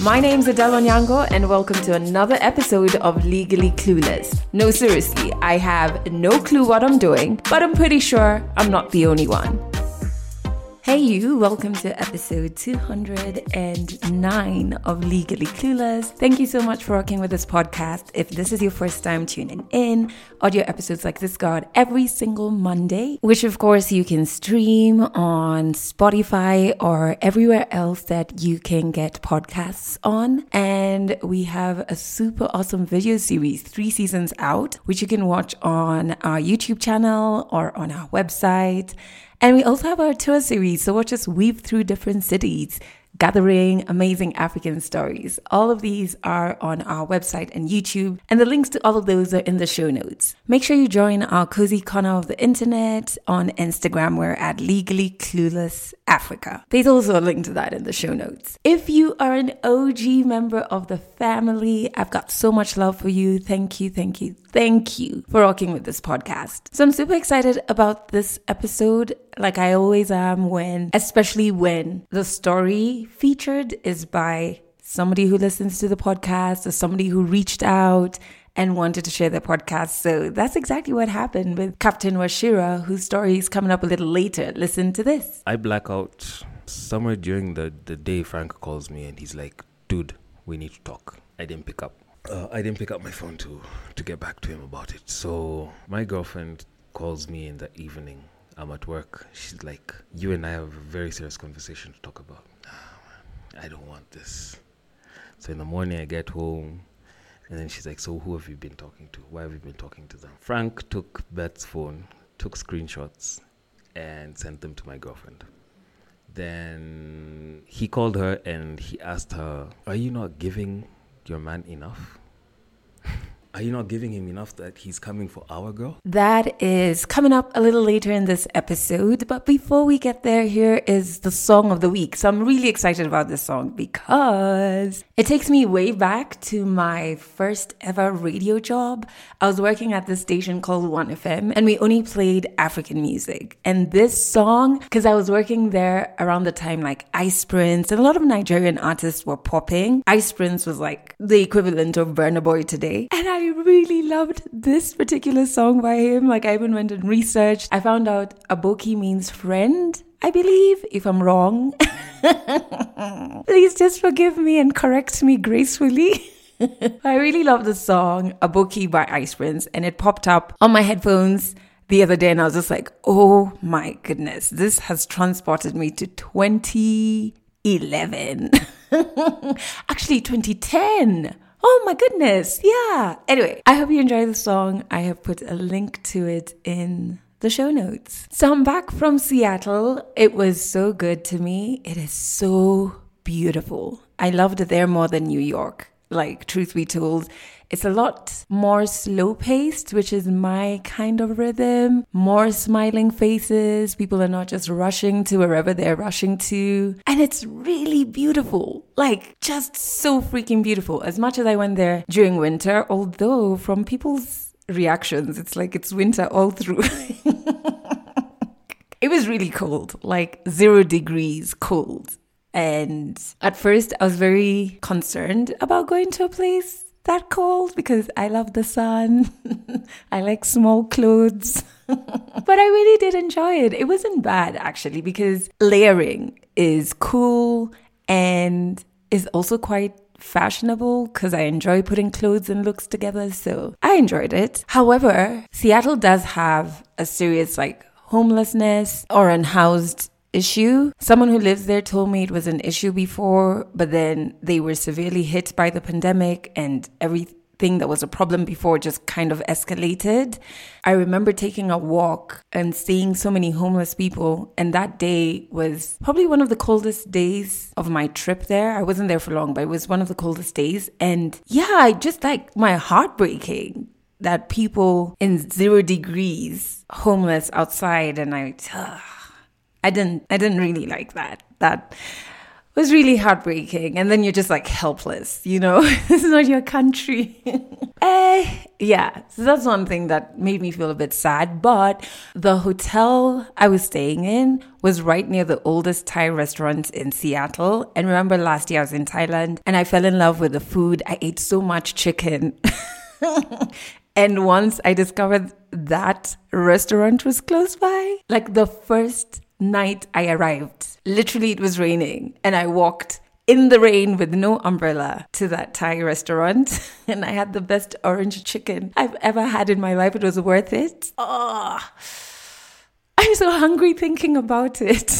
My name's Adele Onyango and welcome to another episode of Legally Clueless. No, seriously, I have no clue what I'm doing, but I'm pretty sure I'm not the only one. Hey you, welcome to episode 209 of Legally Clueless. Thank you so much for rocking with this podcast. If this is your first time tuning in, audio episodes like this go out every single Monday, which of course you can stream on Spotify or everywhere else that you can get podcasts on. And we have a super awesome video series, 3 seasons out, which you can watch on our YouTube channel or on our website. And we also have our tour series, so watch us weave through different cities, gathering amazing African stories. All of these are on our website and YouTube, and the links to all of those are in the show notes. Make sure you join our cozy corner of the internet on Instagram. We're at Legally Clueless Africa. There's also a link to that in the show notes. If you are an OG member of the family, I've got so much love for you. Thank you, thank you, thank you for rocking with this podcast. So I'm super excited about this episode, like I always am, especially when the story featured is by somebody who listens to the podcast or somebody who reached out and wanted to share their podcast. So that's exactly what happened with Captain Wachira, whose story is coming up a little later. Listen to this. I black out somewhere during the day. Frank calls me and he's like, dude, we need to talk. I didn't pick up my phone to get back to him about it. So my girlfriend calls me in the evening. I'm at work. She's like, you and I have a very serious conversation to talk about. I don't want this. So in the morning I get home and then she's like, so who have you been talking to? Why have you been talking to them? Frank took Beth's phone, took screenshots and sent them to my girlfriend. Then he called her and he asked her, are you not giving your man enough? Are you not giving him enough that he's coming for our girl? That is coming up a little later in this episode. But before we get there, here is the song of the week. So I'm really excited about this song because it takes me way back to my first ever radio job. I was working at this station called 1FM and we only played African music. And this song, because I was working there around the time like Ice Prince and a lot of Nigerian artists were popping. Ice Prince was like the equivalent of Burna Boy today. And I really loved this particular song by him. Like I even went and researched. I found out Aboki means friend, I believe, if I'm wrong. Please just forgive me and correct me gracefully. I really love the song Aboki by Ice Prince and it popped up on my headphones the other day and I was just like, oh my goodness, this has transported me to 2011. Actually 2010. Oh my goodness, yeah. Anyway, I hope you enjoy the song. I have put a link to it in the show notes. So I'm back from Seattle. It was so good to me. It is so beautiful. I loved it there more than New York. Like, truth be told, it's a lot more slow-paced, which is my kind of rhythm. More smiling faces. People are not just rushing to wherever they're rushing to. And it's really beautiful. Like, just so freaking beautiful. As much as I went there during winter, although from people's reactions, it's like it's winter all through. It was really cold. Like, 0 degrees cold. And at first, I was very concerned about going to a place that cold because I love the sun. I like small clothes. But I really did enjoy it. It wasn't bad, actually, because layering is cool and is also quite fashionable because I enjoy putting clothes and looks together. So I enjoyed it. However, Seattle does have a serious like homelessness or unhoused issue. Someone who lives there told me it was an issue before, but then they were severely hit by the pandemic and everything that was a problem before just kind of escalated. I remember taking a walk and seeing so many homeless people, and that day was probably one of the coldest days of my trip there. I wasn't there for long, but it was one of the coldest days. And yeah, I just like my heartbreaking that people in 0 degrees homeless outside, and I didn't really like that. That was really heartbreaking. And then you're just like helpless, you know, this is not your country. Yeah, so that's one thing that made me feel a bit sad. But the hotel I was staying in was right near the oldest Thai restaurant in Seattle. And remember last year I was in Thailand and I fell in love with the food. I ate so much chicken. And once I discovered that restaurant was close by, like the first night I arrived, literally it was raining and I walked in the rain with no umbrella to that Thai restaurant and I had the best orange chicken I've ever had in my life. It was worth it. Oh, I'm so hungry thinking about it.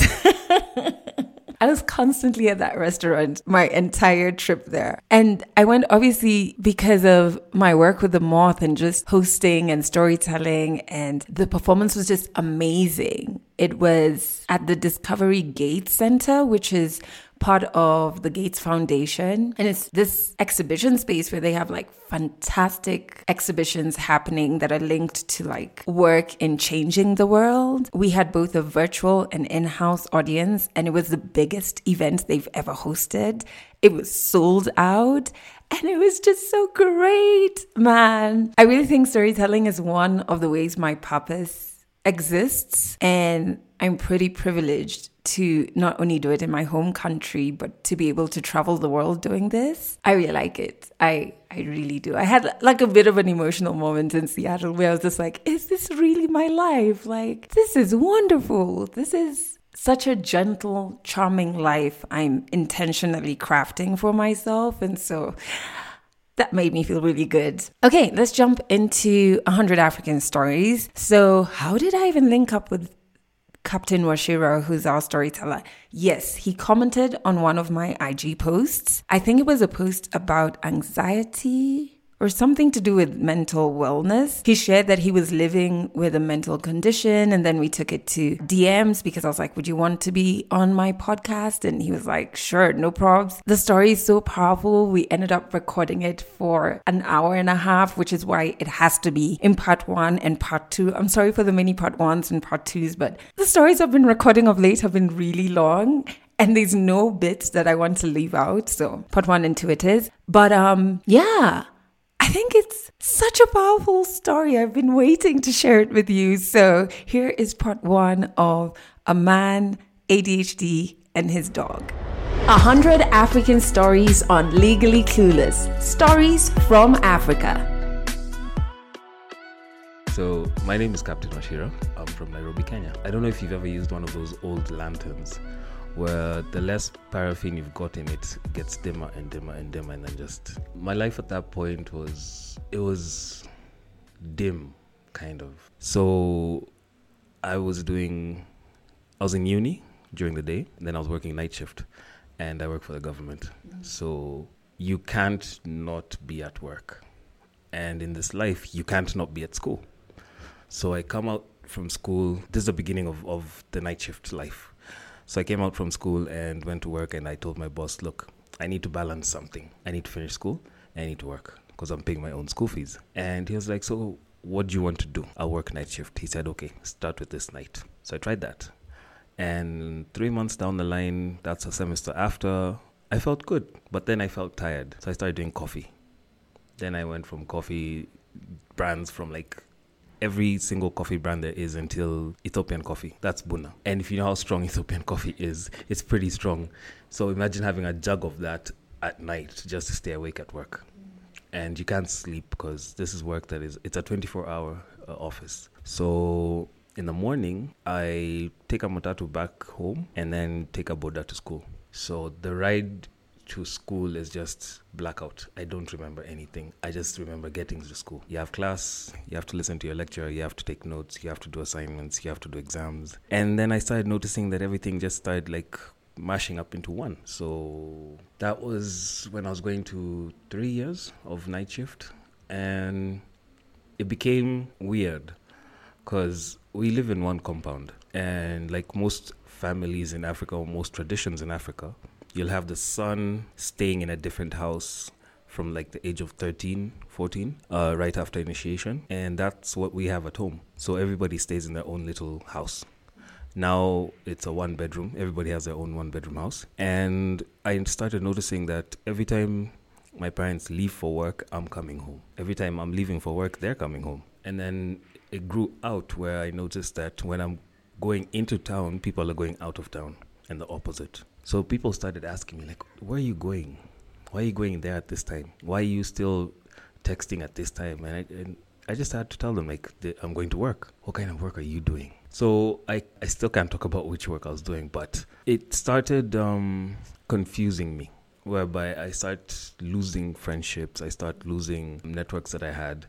I was constantly at that restaurant my entire trip there. And I went obviously because of my work with The Moth and just hosting and storytelling, and the performance was just amazing. It was at the Discovery Gateway Center, which is part of the Gates Foundation. And it's this exhibition space where they have like fantastic exhibitions happening that are linked to like work in changing the world. We had both a virtual and in-house audience, and it was the biggest event they've ever hosted. It was sold out. And it was just so great, man. I really think storytelling is one of the ways my purpose exists. And I'm pretty privileged to not only do it in my home country, but to be able to travel the world doing this. I really like it. I really do. I had like a bit of an emotional moment in Seattle where I was just like, is this really my life? Like, this is wonderful. This is such a gentle, charming life I'm intentionally crafting for myself. And so that made me feel really good. Okay, let's jump into 100 African Stories. So how did I even link up with Captain Wachira, who's our storyteller? Yes, he commented on one of my IG posts. I think it was a post about anxiety or something to do with mental wellness. He shared that he was living with a mental condition, and then we took it to DMs because I was like, would you want to be on my podcast? And he was like, sure, no probs. The story is so powerful. We ended up recording it for an hour and a half, which is why it has to be in part 1 and part 2. I'm sorry for the many part 1s and part 2s, but the stories I've been recording of late have been really long. And there's no bits that I want to leave out. So part 1 and 2 it is. But yeah, I think it's such a powerful story. I've been waiting to share it with you. So here is part 1 of A Man, ADHD, and His Dog. 100 African Stories on Legally Clueless. Stories from Africa. So my name is Captain Wachira. I'm from Nairobi, Kenya. I don't know if you've ever used one of those old lanterns where the less paraffin you've got in it gets dimmer and dimmer and dimmer, and then just... My life at that point was... It was dim, kind of. So I was in uni during the day, and then I was working night shift, and I work for the government. So you can't not be at work. And in this life, you can't not be at school. So I come out from school... This is the beginning of the night shift life. So I came out from school and went to work, and I told my boss, look, I need to balance something. I need to finish school and I need to work because I'm paying my own school fees. And he was like, so what do you want to do? I'll work night shift. He said, okay, start with this night. So I tried that. And 3 months down the line, that's a semester after, I felt good, but then I felt tired. So I started doing coffee. Then I went from coffee brands from like every single coffee brand there is until Ethiopian coffee. That's Burna. And if you know how strong Ethiopian coffee is, it's pretty strong. So imagine having a jug of that at night just to stay awake at work. And you can't sleep because this is work that is, it's a 24-hour office. So in the morning, I take a matatu back home and then take a boda to school. So the ride to school is just blackout. I don't remember anything. I just remember getting to school. You have class, you have to listen to your lecturer, you have to take notes, you have to do assignments, you have to do exams. And then I started noticing that everything just started like mashing up into one. So that was when I was going to 3 years of night shift, and it became weird because we live in one compound, and like most families in Africa or most traditions in Africa, you'll have the son staying in a different house from like the age of 13, 14, right after initiation. And that's what we have at home. So everybody stays in their own little house. Now it's a one bedroom. Everybody has their own one bedroom house. And I started noticing that every time my parents leave for work, I'm coming home. Every time I'm leaving for work, they're coming home. And then it grew out where I noticed that when I'm going into town, people are going out of town and the opposite. So people started asking me, like, where are you going? Why are you going there at this time? Why are you still texting at this time? And I just had to tell them, like, I'm going to work. What kind of work are you doing? So I still can't talk about which work I was doing, but it started confusing me, whereby I start losing friendships. I start losing networks that I had.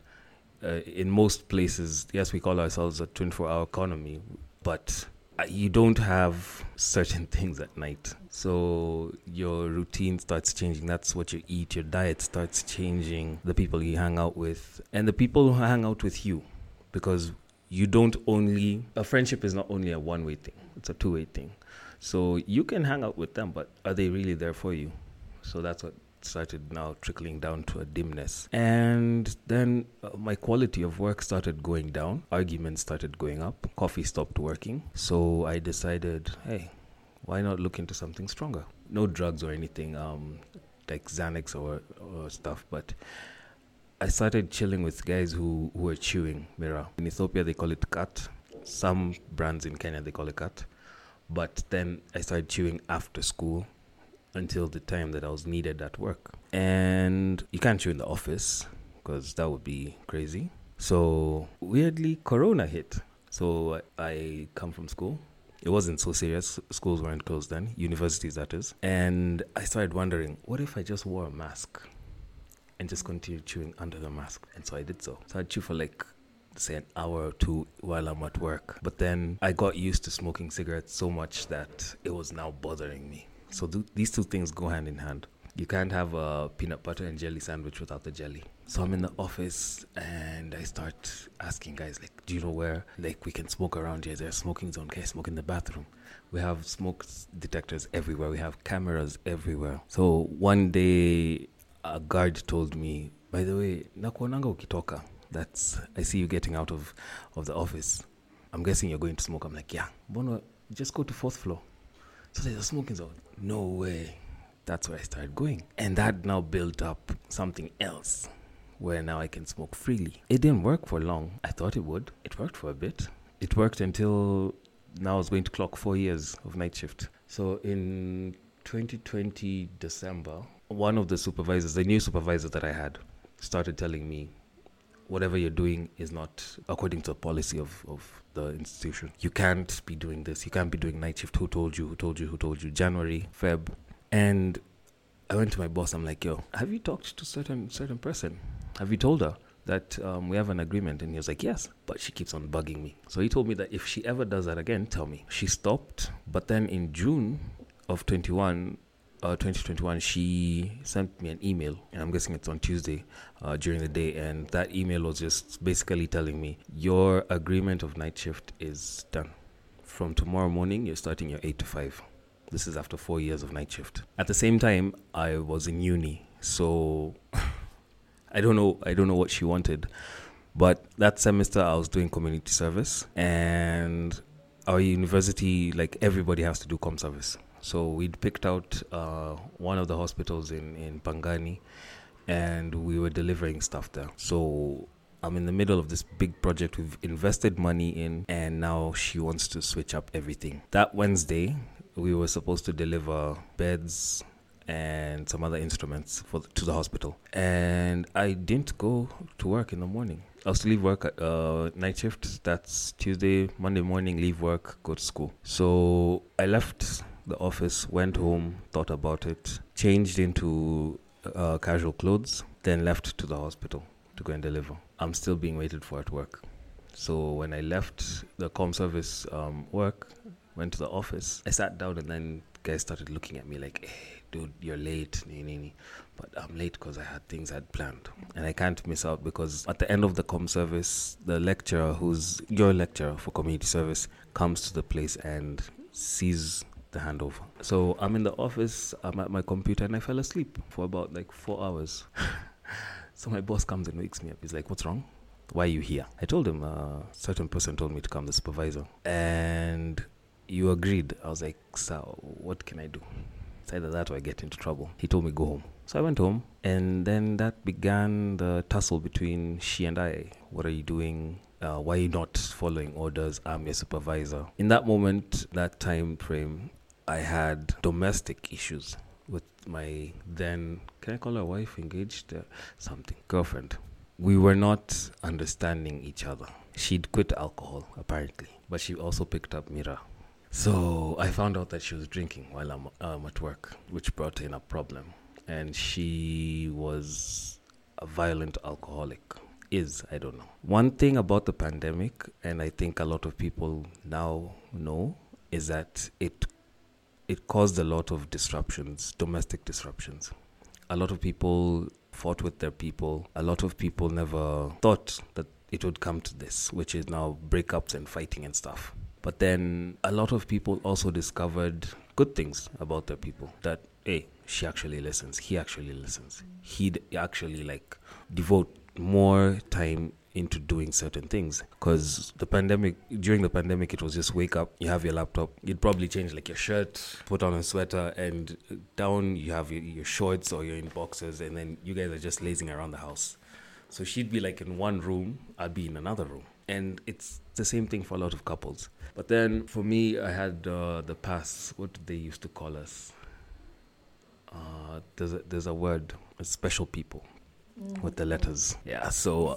In most places, yes, we call ourselves a 24-hour economy, but you don't have certain things at night. So your routine starts changing. That's what you eat. Your diet starts changing. The people you hang out with and the people who hang out with you, because you don't only... A friendship is not only a one-way thing. It's a two-way thing. So you can hang out with them, but are they really there for you? So that's what started now trickling down to a dimness. And then my quality of work started going down. Arguments started going up. Coffee stopped working. So I decided, hey, why not look into something stronger? No drugs or anything, like Xanax or stuff. But I started chilling with guys who were chewing mira. In Ethiopia, they call it kat. Some brands in Kenya, they call it kat. But then I started chewing after school, until the time that I was needed at work. And you can't chew in the office because that would be crazy. So weirdly, Corona hit. So I come from school. It wasn't so serious. Schools weren't closed then, universities that is. And I started wondering, what if I just wore a mask and just continued chewing under the mask? And so I did so. So I chewed for like, say, an hour or two while I'm at work. But then I got used to smoking cigarettes so much that it was now bothering me. So these two things go hand in hand. You can't have a peanut butter and jelly sandwich without the jelly. So I'm in the office and I start asking guys, like, do you know where, like, we can smoke around here? There's smoking zone. Can I smoke in the bathroom? We have smoke detectors everywhere. We have cameras everywhere. So one day a guard told me, by the way, nakuonanga ukitoka. That's, I see you getting out of the office. I'm guessing you're going to smoke. I'm like, yeah. Bono, just go to 4th floor. So there's a smoking zone. No way. That's where I started going. And that now built up something else where now I can smoke freely. It didn't work for long. I thought it would. It worked for a bit. It worked until now I was going to clock 4 years of night shift. So in 2020, December, one of the supervisors, the new supervisor that I had, started telling me, whatever you're doing is not according to the policy of the institution. You can't be doing this. You can't be doing night shift. Who told you? January, Feb. And I went to my boss. I'm like, yo, have you talked to certain person? Have you told her that we have an agreement? And he was like, yes, but she keeps on bugging me. So he told me that if she ever does that again, tell me. She stopped. But then in June of 2021, she sent me an email, and I'm guessing it's on Tuesday during the day, and that email was just basically telling me, your agreement of night shift is done. From tomorrow morning, you're starting your 8 to 5. This is after 4 years of night shift. At the same time, I was in uni, so I don't know what she wanted, but that semester I was doing community service, and our university, like, everybody has to do comm service. So we'd picked out one of the hospitals in Pangani, and we were delivering stuff there. So I'm in the middle of this big project we've invested money in, and now she wants to switch up everything. That Wednesday, we were supposed to deliver beds and some other instruments to the hospital. And I didn't go to work in the morning. I was to leave work at night shift. That's Tuesday, Monday morning, leave work, go to school. So I left the office, went home, thought about it, changed into casual clothes, then left to the hospital to go and deliver. I'm still being waited for at work. So when I left the comm service work, went to the office, I sat down, and then guys started looking at me like, hey, dude, you're late, nee. But I'm late because I had things I'd planned, and I can't miss out, because at the end of the comm service, the lecturer, who's your lecturer for community service, comes to the place and sees the handover. So I'm in the office, I'm at my computer, and I fell asleep for about like 4 hours. So my boss comes and wakes me up. He's like, what's wrong? Why are you here? I told him a certain person told me to come, the supervisor. And you agreed. I was like, sir, what can I do? It's either that or I get into trouble. He told me, go home. So I went home, and then that began the tussle between she and I. What are you doing? Why are you not following orders? I'm your supervisor. In that moment, that time frame, I had domestic issues with my then, can I call her wife, engaged, something, girlfriend. We were not understanding each other. She'd quit alcohol, apparently, but she also picked up Mira. So I found out that she was drinking while I'm at work, which brought in a problem. And she was a violent alcoholic. I don't know. One thing about the pandemic, and I think a lot of people now know, is that it caused a lot of disruptions, domestic disruptions. A lot of people fought with their people. A lot of people never thought that it would come to this, which is now breakups and fighting and stuff. But then a lot of people also discovered good things about their people, that, hey, she actually listens, he actually listens. He'd actually like devote more time into doing certain things, because during the pandemic it was just wake up, you have your laptop, you'd probably change like your shirt, put on a sweater, and down you have your shorts or you're in boxers, and then you guys are just lazing around the house. So she'd be like in one room, I'd be in another room, and it's the same thing for a lot of couples. But then for me, I had the past, what did they used to call us, there's a word, special people. With the letters. Yeah, so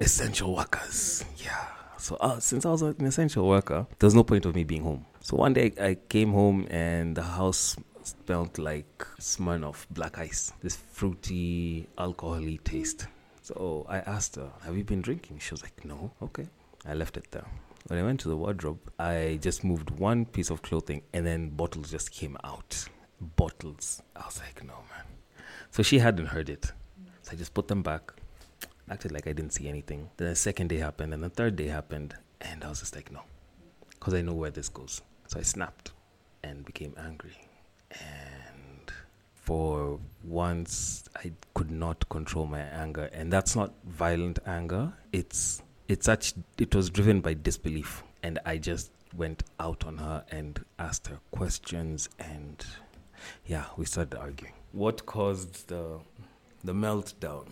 essential workers. Yeah. So since I was an essential worker, there was no point of me being home. So one day I came home and the house smelled like Smirnoff black ice, this fruity, alcohol-y taste. So I asked her, have you been drinking? She was like, no. Okay. I left it there. When I went to the wardrobe, I just moved one piece of clothing and then bottles just came out. Bottles. I was like, no, man. So she hadn't heard it. So I just put them back, acted like I didn't see anything. Then the second day happened, and the third day happened, and I was just like, no, because I know where this goes. So I snapped and became angry. And for once, I could not control my anger. And that's not violent anger. It was driven by disbelief. And I just went out on her and asked her questions. And yeah, we started arguing. What caused the meltdown?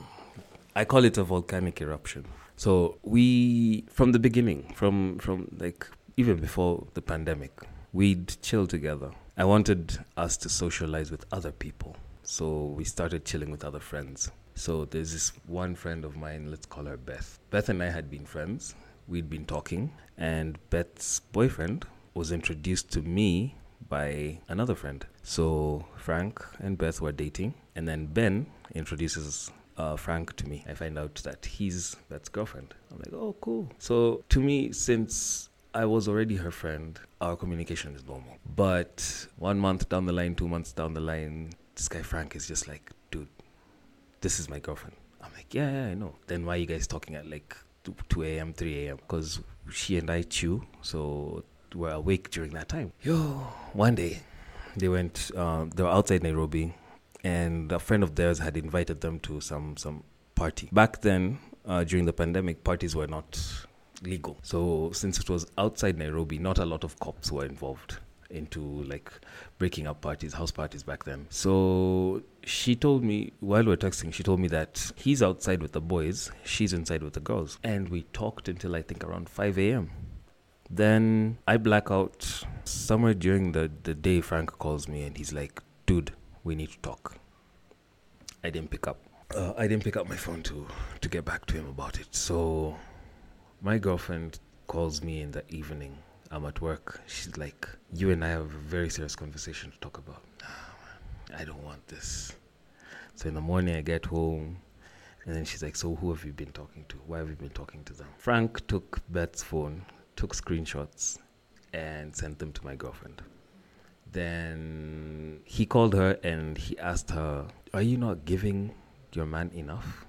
I call it a volcanic eruption. So we, from the beginning, from like even before the pandemic, we'd chill together. I wanted us to socialize with other people. So we started chilling with other friends. So there's this one friend of mine, let's call her Beth. Beth and I had been friends. We'd been talking, and Beth's boyfriend was introduced to me by another friend. So Frank and Beth were dating, and then Ben introduces Frank to me. I find out that he's Beth's girlfriend. I'm like, oh, cool. So to me, since I was already her friend, our communication is normal. But 1 month down the line, 2 months down the line, this guy Frank is just like, dude, this is my girlfriend. I'm like, yeah, I know. Then why are you guys talking at like 2 a.m., 3 a.m.? Because she and I chew, so were awake during that time. One day they were outside Nairobi, and a friend of theirs had invited them to some party. Back then, during the pandemic, parties were not legal. So since it was outside Nairobi, not a lot of cops were involved into like breaking up parties, house parties back then. So she told me, while we were texting, she told me that he's outside with the boys, she's inside with the girls. And we talked until I think around 5 a.m. Then I black out. Somewhere during the day, Frank calls me and he's like, dude, we need to talk. I didn't pick up. My phone to get back to him about it. So my girlfriend calls me in the evening. I'm at work. She's like, you and I have a very serious conversation to talk about. Oh, man, I don't want this. So in the morning, I get home. And then she's like, so who have you been talking to? Why have you been talking to them? Frank took Beth's phone, took screenshots and sent them to my girlfriend. Then he called her and he asked her, are you not giving your man enough?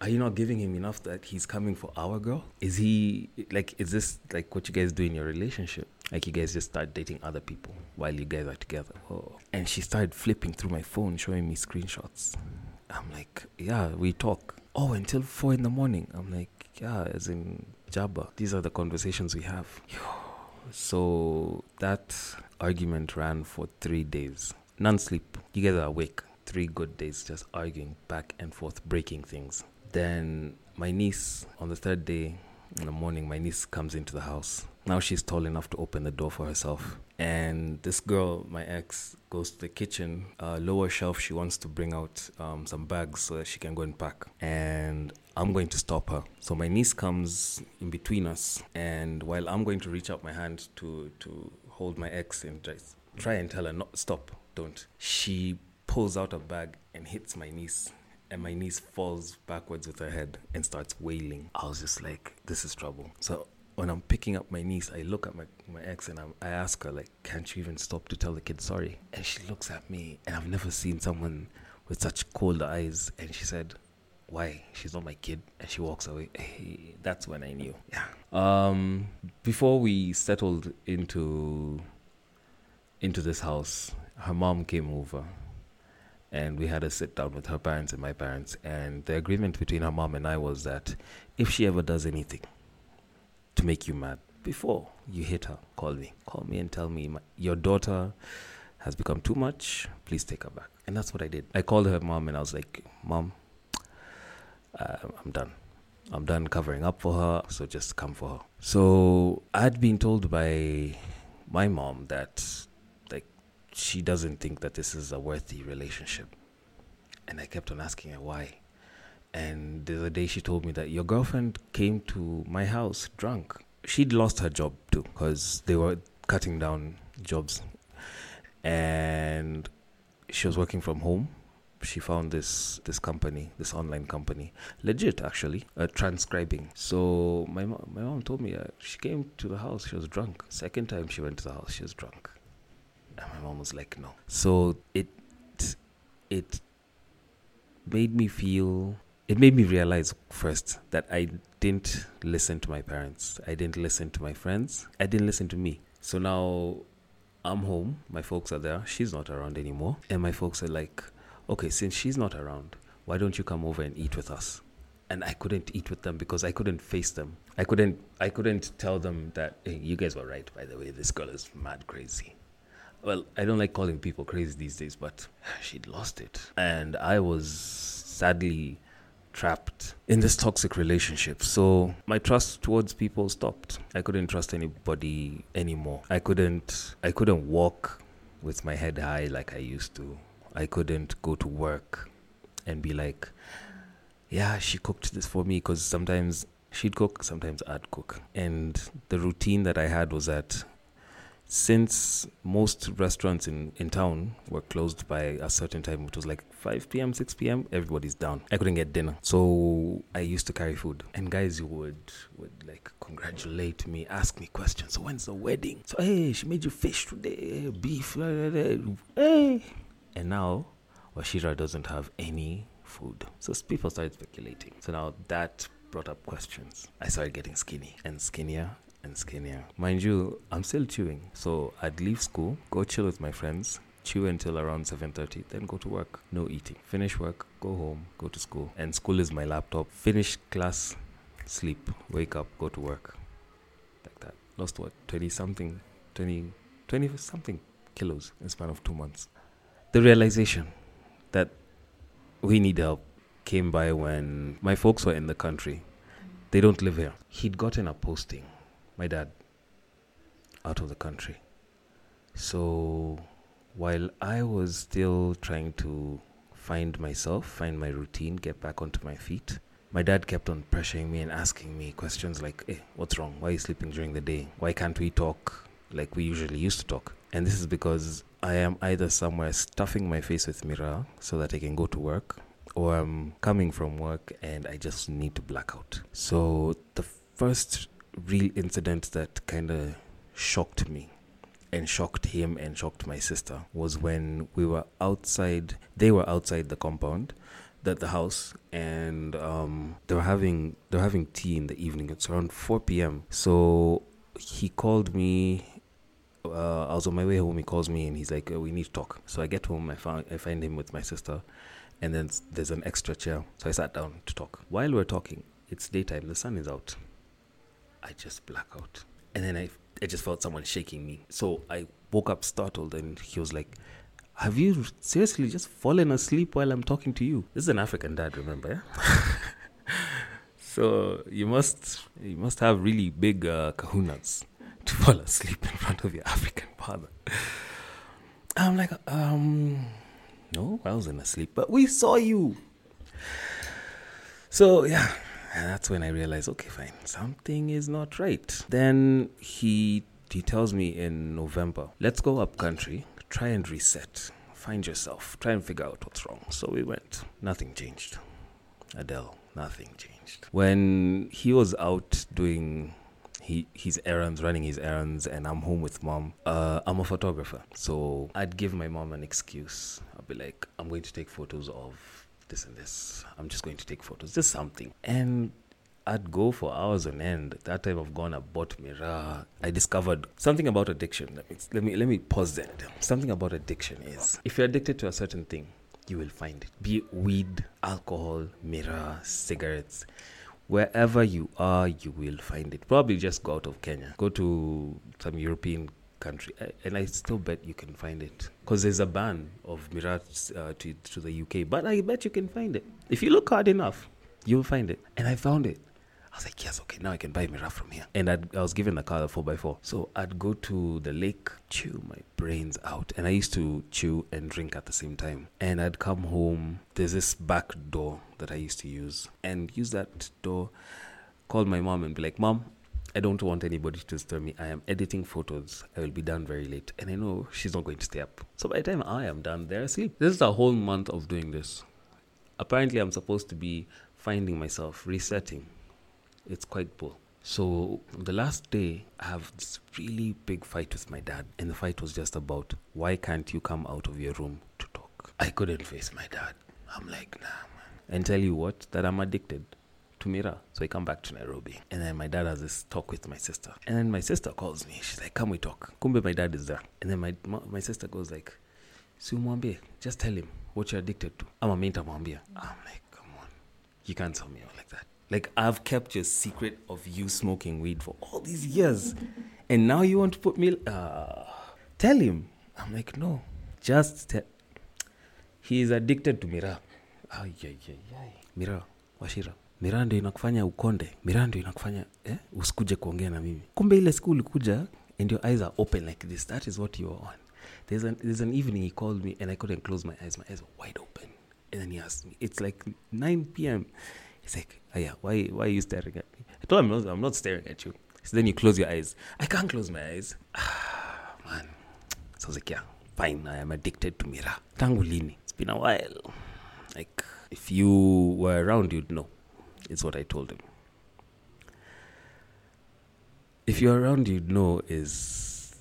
Are you not giving him enough that he's coming for our girl? Is this like what you guys do in your relationship? Like you guys just start dating other people while you guys are together. Oh. And she started flipping through my phone, showing me screenshots. I'm like, yeah, we talk. Oh, until 4 in the morning. I'm like, yeah, as in Jabba. These are the conversations we have. So that argument ran for 3 days. Non-sleep. You guys are awake. 3 good days just arguing back and forth, breaking things. Then my niece, on the 3rd day in the morning, my niece comes into the house. Now she's tall enough to open the door for herself. And this girl, my ex, goes to the kitchen, lower shelf. She wants to bring out some bags so that she can go and pack. And I'm going to stop her. So my niece comes in between us. And while I'm going to reach out my hand to hold my ex and try and tell her, no, stop, don't. She pulls out a bag and hits my niece. And my niece falls backwards with her head and starts wailing. I was just like, this is trouble. So when I'm picking up my niece, I look at my ex and I ask her, like, can't you even stop to tell the kid sorry? And she looks at me, and I've never seen someone with such cold eyes. And she said, why? She's not my kid. And she walks away. Hey, that's when I knew. Yeah. Before we settled into this house, her mom came over. And we had a sit down with her parents and my parents. And the agreement between her mom and I was that if she ever does anything to make you mad, before you hit her, call me and tell me your daughter has become too much. Please take her back. And that's what I did. I called her mom and I was like, Mom, I'm done. I'm done covering up for her. So just come for her. So I'd been told by my mom that she doesn't think that this is a worthy relationship. And I kept on asking her why. And the other day she told me that your girlfriend came to my house drunk. She'd lost her job too because they were cutting down jobs. And she was working from home. She found this company, this online company, legit actually, transcribing. So my mom told me she came to the house, she was drunk. Second time she went to the house, she was drunk. And my mom was like, no. So it made me realize first that I didn't listen to my parents. I didn't listen to my friends. I didn't listen to me. So now I'm home. My folks are there. She's not around anymore. And my folks are like, okay, since she's not around, why don't you come over and eat with us? And I couldn't eat with them because I couldn't face them. I couldn't tell them that, hey, you guys were right, by the way. This girl is mad crazy. Well, I don't like calling people crazy these days, but she'd lost it. And I was sadly trapped in this toxic relationship. So my trust towards people stopped. I couldn't trust anybody anymore. I couldn't walk with my head high like I used to. I couldn't go to work and be like, yeah, she cooked this for me, because sometimes she'd cook, sometimes I'd cook. And the routine that I had was that since most restaurants in town were closed by a certain time, which was like 5 p.m., 6 p.m., everybody's down. I couldn't get dinner. So I used to carry food. And guys would like congratulate me, ask me questions. So when's the wedding? So, hey, she made you fish today, beef, blah, blah, blah. Hey. And now Wachira doesn't have any food. So people started speculating. So now that brought up questions. I started getting skinny and skinnier. Mind you, I'm still chewing. So I'd leave school, go chill with my friends, chew until around 7:30, then go to work. No eating. Finish work, go home, go to school. And school is my laptop. Finish class, sleep, wake up, go to work. Like that. Lost what? 20-something kilos in the span of 2 months. The realization that we need help came by when my folks were in the country. They don't live here. He'd gotten a posting, my dad, out of the country. So while I was still trying to find myself, find my routine, get back onto my feet, my dad kept on pressuring me and asking me questions like, hey, what's wrong? Why are you sleeping during the day? Why can't we talk like we usually used to talk? And this is because I am either somewhere stuffing my face with mirror so that I can go to work, or I'm coming from work and I just need to black out. So the first real incident that kind of shocked me and shocked him and shocked my sister was when we were outside. They were outside the compound, the house, and they were having tea in the evening. It's around 4 p.m. So he called me. I was on my way home. He calls me and he's like, we need to talk. So I get home. I find him with my sister, and then there's an extra chair. So I sat down to talk. While we're talking, it's daytime. The sun is out. I just black out. And then I I just felt someone shaking me. So I woke up startled, and he was like, have you seriously just fallen asleep while I'm talking to you? This is an African dad, remember? Yeah? So you must have really big kahunas to fall asleep in front of your African father. I'm like, no, I wasn't asleep, but we saw you. So yeah, that's when I realized, okay, fine, something is not right. Then he tells me in November, let's go up country, try and reset, find yourself, try and figure out what's wrong. So we went. Nothing changed. Adele, nothing changed. When he was out doing his errands, running his errands, and I'm home with mom, I'm a photographer. So I'd give my mom an excuse. I'd be like, I'm going to take photos of this and this. I'm just going to take photos, just something. And I'd go for hours on end. At that time, I've gone, I bought mirror. I discovered something about addiction. Let me pause there. Something about addiction is, if you're addicted to a certain thing, you will find it. Be it weed, alcohol, mirror, cigarettes. Wherever you are, you will find it. Probably just go out of Kenya. Go to some European country. And I still bet you can find it. Because there's a ban of mirror to the UK. But I bet you can find it. If you look hard enough, you'll find it. And I found it. I was like, yes, okay, now I can buy mirror from here. And I was given a car, a 4x4. So I'd go to the lake, chew my brains out. And I used to chew and drink at the same time. And I'd come home. There's this back door that I used to use. And use that door, call my mom and be like, Mom, I don't want anybody to disturb me. I am editing photos. I will be done very late. And I know she's not going to stay up. So by the time I am done, they're asleep. This is a whole month of doing this. Apparently, I'm supposed to be finding myself, resetting. It's quite poor. So the last day, I have this really big fight with my dad. And the fight was just about, why can't you come out of your room to talk? I couldn't face my dad. I'm like, nah, man. And tell you what, that I'm addicted to mirror. So I come back to Nairobi. And then my dad has this talk with my sister. And then my sister calls me. She's like, come we talk. Kumbe, my dad is there. And then my sister goes like, Simwambie, just tell him what you're addicted to. I'm like, come on. You can't tell me all like that. Like, I've kept your secret of you smoking weed for all these years. And now you want to put me... tell him. I'm like, no. Just tell... He is addicted to mirror. Mirror. Wachira. Mirror ndio inakufanya ukonde. Mirror ndio inakufanya... Usikuje kuongea na mimi. Kumbe ile siku ulikuja and your eyes are open like this. That is what you are on. There's an evening he called me and I couldn't close my eyes. My eyes were wide open. And then he asked me. It's like 9 p.m. He's like, oh yeah, why are you staring at me? I told him, I'm not staring at you. So then you close your eyes. I can't close my eyes. Ah, man. So I was like, yeah, fine, I am addicted to mirror. Tangulini. It's been a while. Like, if you were around, you'd know. It's what I told him. If you're around, you'd know is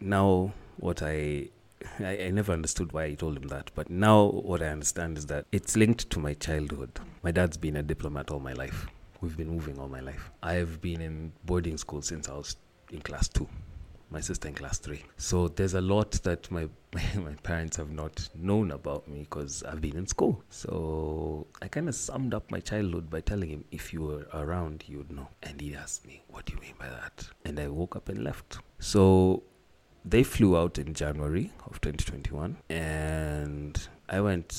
now what I never understood why I told him that. But now what I understand is that it's linked to my childhood. My dad's been a diplomat all my life. We've been moving all my life. I've been in boarding school since I was in class 2. My sister in class 3. So there's a lot that my parents have not known about me because I've been in school. So I kind of summed up my childhood by telling him, if you were around, you'd know. And he asked me, what do you mean by that? And I woke up and left. So... they flew out in January of 2021, and I went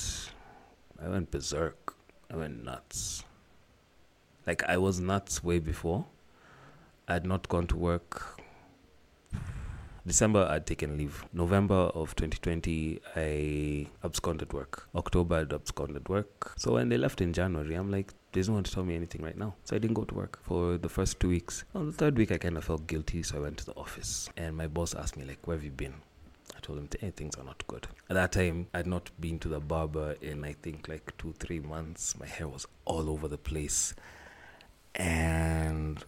berserk. I went nuts. Like, I was nuts way before. I had not gone to work. December, I'd taken leave. November of 2020, I absconded work. October, I'd absconded work. So when they left in January, I'm like, there's no one to tell me anything right now. So I didn't go to work for the first 2 weeks. On the third week, I kind of felt guilty, so I went to the office. And my boss asked me, like, where have you been? I told him, hey, things are not good. At that time, I'd not been to the barber in, I think, like 2-3 months. My hair was all over the place. And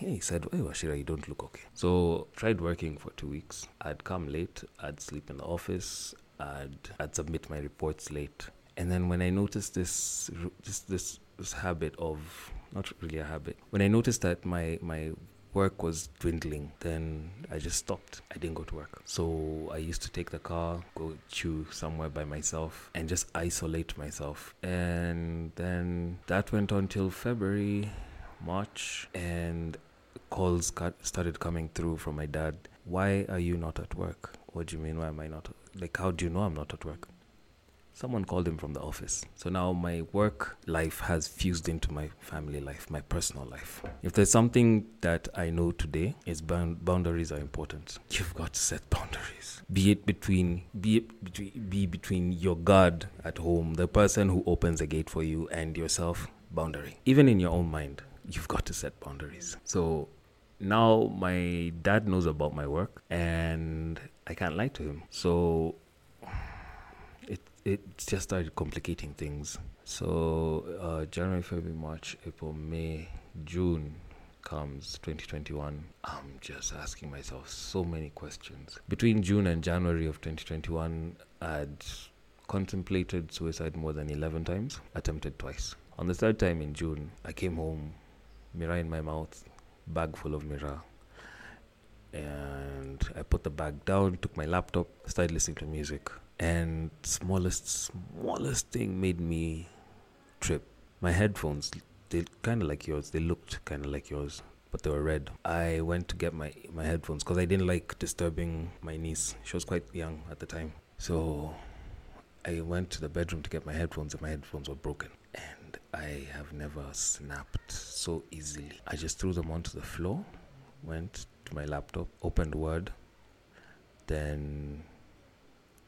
he said, hey, Wachira, you don't look okay. So tried working for 2 weeks. I'd come late. I'd sleep in the office. I'd submit my reports late. And then when I noticed this habit of, not really a habit, when I noticed that my work was dwindling, then I just stopped. I didn't go to work. So I used to take the car, go chew somewhere by myself, and just isolate myself. And then that went on till February, March, and calls started coming through from my dad. Why are you not at work? What do you mean, why am I not? Like, how do you know I'm not at work? Someone called him from the office. So now my work life has fused into my family life, my personal life. If there's something that I know today, it's boundaries are important. You've got to set boundaries. Be it between your guard at home, the person who opens the gate for you, and yourself, boundary. Even in your own mind, you've got to set boundaries. So now my dad knows about my work and I can't lie to him. So it just started complicating things. So January, February, March, April, May, June comes 2021. I'm just asking myself so many questions. Between June and January of 2021, I'd contemplated suicide more than 11 times, attempted twice. On the third time in June, I came home, mirror in my mouth, bag full of mirror, and I put the bag down, took my laptop, started listening to music, and smallest thing made me trip. My headphones, they kind of like yours, they looked kind of like yours, but they were red. I went to get my headphones because I didn't like disturbing my niece. She was quite young at the time. So I went to the bedroom to get my headphones and my headphones were broken. And I have never snapped so easily. I just threw them onto the floor, went to my laptop, opened Word, then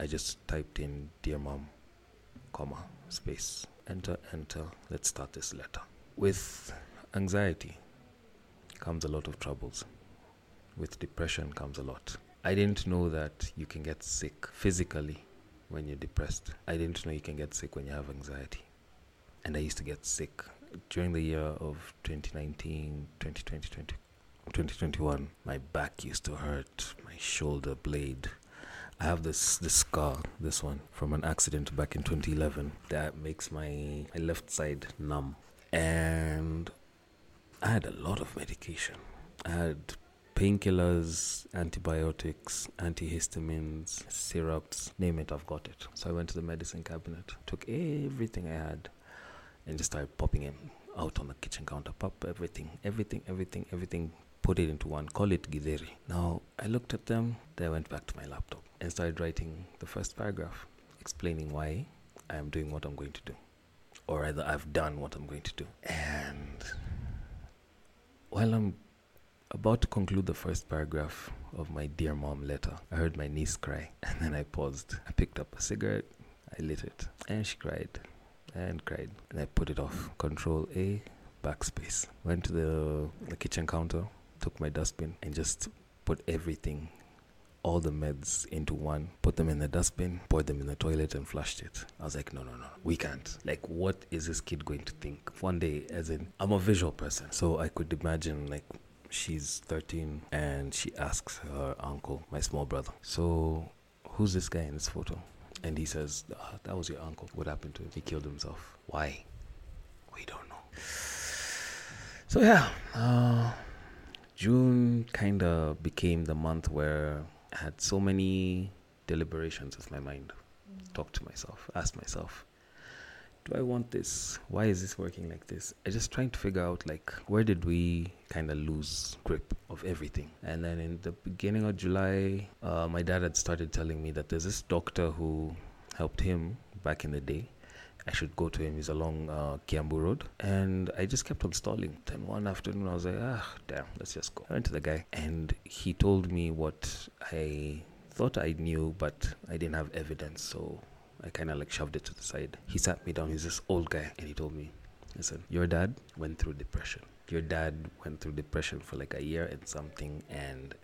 I just typed in "Dear Mom," comma, space, enter, let's start this letter. With anxiety comes a lot of troubles. With depression comes a lot. I didn't know that you can get sick physically when you're depressed. I didn't know you can get sick when you have anxiety. And I used to get sick during the year of 2019, 2020, 2021. My back used to hurt, my shoulder blade. I have this scar, this one, from an accident back in 2011 that makes my left side numb. And I had a lot of medication. I had painkillers, antibiotics, antihistamines, syrups, name it, I've got it. So I went to the medicine cabinet, took everything I had, and just started popping it out on the kitchen counter. Pop everything, put it into one, call it githeri. Now, I looked at them, then I went back to my laptop and started writing the first paragraph, explaining why I am doing what I'm going to do, or rather I've done what I'm going to do. And while I'm about to conclude the first paragraph of my Dear Mom letter, I heard my niece cry, and then I paused. I picked up a cigarette, I lit it, and she cried. And cried, and I put it off. Control A, backspace. Went to the kitchen counter, took my dustbin, and just put everything, all the meds into one, put them in the dustbin, poured them in the toilet, and flushed it. I was like, no, we can't. Like, what is this kid going to think? One day, as in, I'm a visual person, so I could imagine, like, she's 13, and she asks her uncle, my small brother, so who's this guy in this photo? And he says, that was your uncle. What happened to him? He killed himself. Why? We don't know. So yeah, June kind of became the month where I had so many deliberations with my mind. Talk to myself, ask myself, do I want this? Why is this working like this? I just trying to figure out, like, where did we kind of lose grip of everything? And then in the beginning of July, my dad had started telling me that there's this doctor who helped him back in the day. I should go to him. He's along Kiambu Road. And I just kept on stalling. Then one afternoon, I was like, damn, let's just go. I went to the guy and he told me what I thought I knew, but I didn't have evidence, so I kind of like shoved it to the side. He sat me down, he's this old guy, and he told me, listen, your dad went through depression. Your dad went through depression for like a year and something, and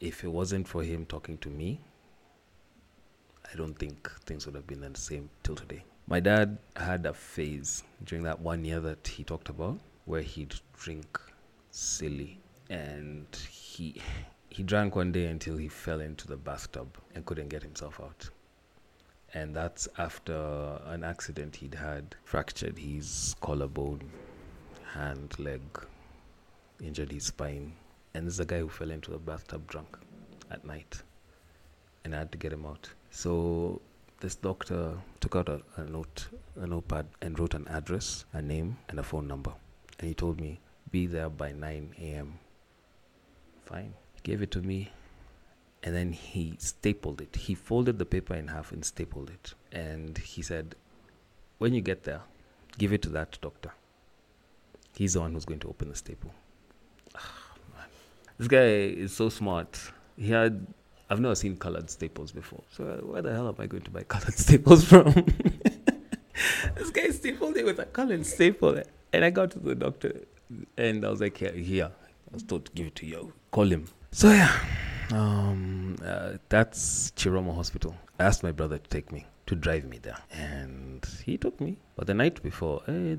if it wasn't for him talking to me, I don't think things would have been the same till today. My dad had a phase during that one year that he talked about where he'd drink silly, and he drank one day until he fell into the bathtub and couldn't get himself out. And that's after an accident he'd had, fractured his collarbone, hand, leg, injured his spine. And this is a guy who fell into the bathtub drunk at night. And I had to get him out. So this doctor took out a notepad, and wrote an address, a name, and a phone number. And he told me, be there by 9 a.m. Fine. He gave it to me, and then he stapled it. He folded the paper in half and stapled it. And he said, when you get there, give it to that doctor. He's the one who's going to open the staple. Oh, man. This guy is so smart. I've never seen colored staples before. So where the hell am I going to buy colored staples from? This guy stapled it with a colored staple. And I got to the doctor and I was like, here. I was told to give it to you. Call him. So yeah, that's Chiromo Hospital. I asked my brother to take me, to drive me there. And he took me. But the night before, I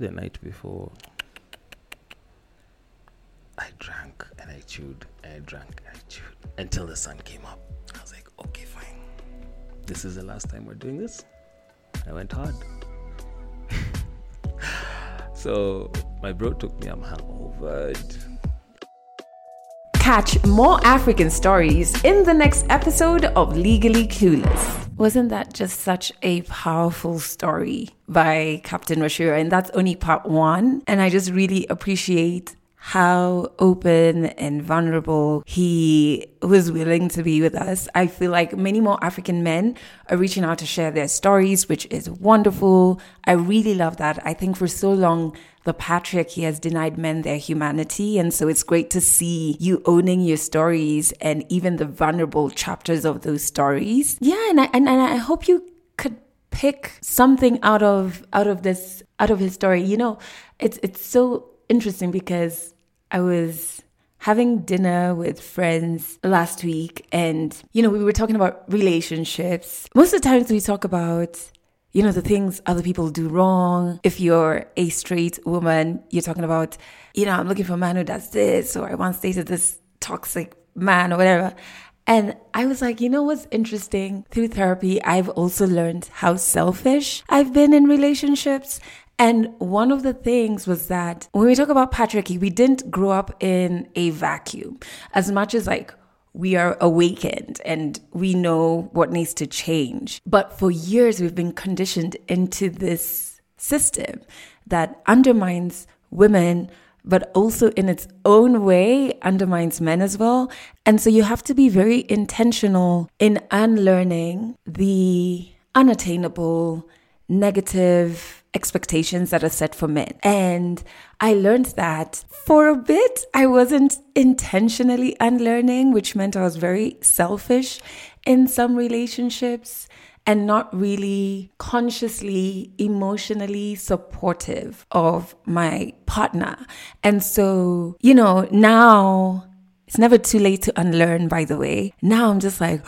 drank and I chewed until the sun came up. I was like, okay, fine. This is the last time we're doing this. I went hard. So my bro took me. I'm hungovered. Catch more African stories in the next episode of Legally Clueless. Wasn't that just such a powerful story by Captain Wachira? And that's only part one. And I just really appreciate how open and vulnerable he was willing to be with us. I feel like many more African men are reaching out to share their stories, which is wonderful. I really love that. I think for so long, the patriarchy has denied men their humanity. And so it's great to see you owning your stories and even the vulnerable chapters of those stories. Yeah, and I hope you could pick something out of his story. You know, it's so interesting because I was having dinner with friends last week and, you know, we were talking about relationships. Most of the times we talk about, you know, the things other people do wrong. If you're a straight woman, you're talking about, you know, I'm looking for a man who does this, or I once dated this toxic man or whatever. And I was like, you know what's interesting? Through therapy, I've also learned how selfish I've been in relationships. And one of the things was that when we talk about patriarchy, we didn't grow up in a vacuum. As much as like we are awakened and we know what needs to change. But for years, we've been conditioned into this system that undermines women, but also in its own way undermines men as well. And so you have to be very intentional in unlearning the unattainable, negative expectations that are set for men. And I learned that for a bit, I wasn't intentionally unlearning, which meant I was very selfish in some relationships and not really consciously, emotionally supportive of my partner. And so, you know, now it's never too late to unlearn, by the way. Now I'm just like,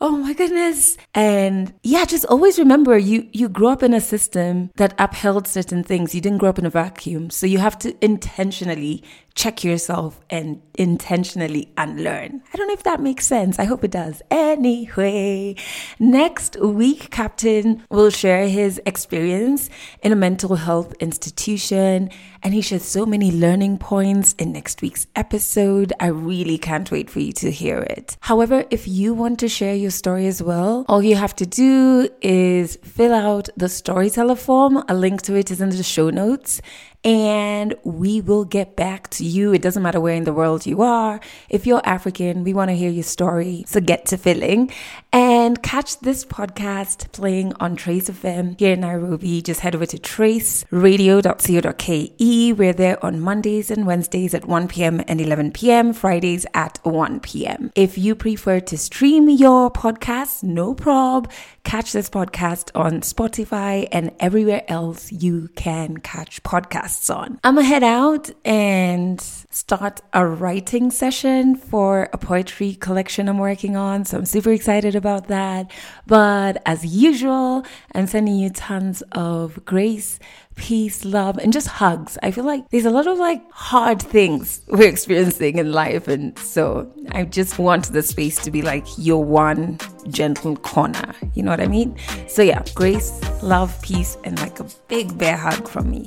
oh my goodness. And yeah, just always remember you grew up in a system that upheld certain things. You didn't grow up in a vacuum. So you have to intentionally check yourself and intentionally unlearn. I don't know if that makes sense. I hope it does. Anyway, next week, Captain will share his experience in a mental health institution. And he shares so many learning points in next week's episode. I really can't wait for you to hear it. However, if you want to share your story as well, all you have to do is fill out the storyteller form. A link to it is in the show notes. And we will get back to you. It doesn't matter where in the world you are. If you're African, we want to hear your story. So get to filling. And catch this podcast playing on Trace FM here in Nairobi. Just head over to traceradio.co.ke. We're there on Mondays and Wednesdays at 1 p.m. and 11 p.m. Fridays at 1 p.m. If you prefer to stream your podcast, no prob. Catch this podcast on Spotify and everywhere else you can catch podcasts on. I'm gonna head out and start a writing session for a poetry collection I'm working on. So I'm super excited about that. But as usual, I'm sending you tons of grace, peace, love, and just hugs. I feel like there's a lot of like hard things we're experiencing in life. And so I just want the space to be like your one gentle corner. You know what I mean? So yeah, grace, love, peace, and like a big bear hug from me.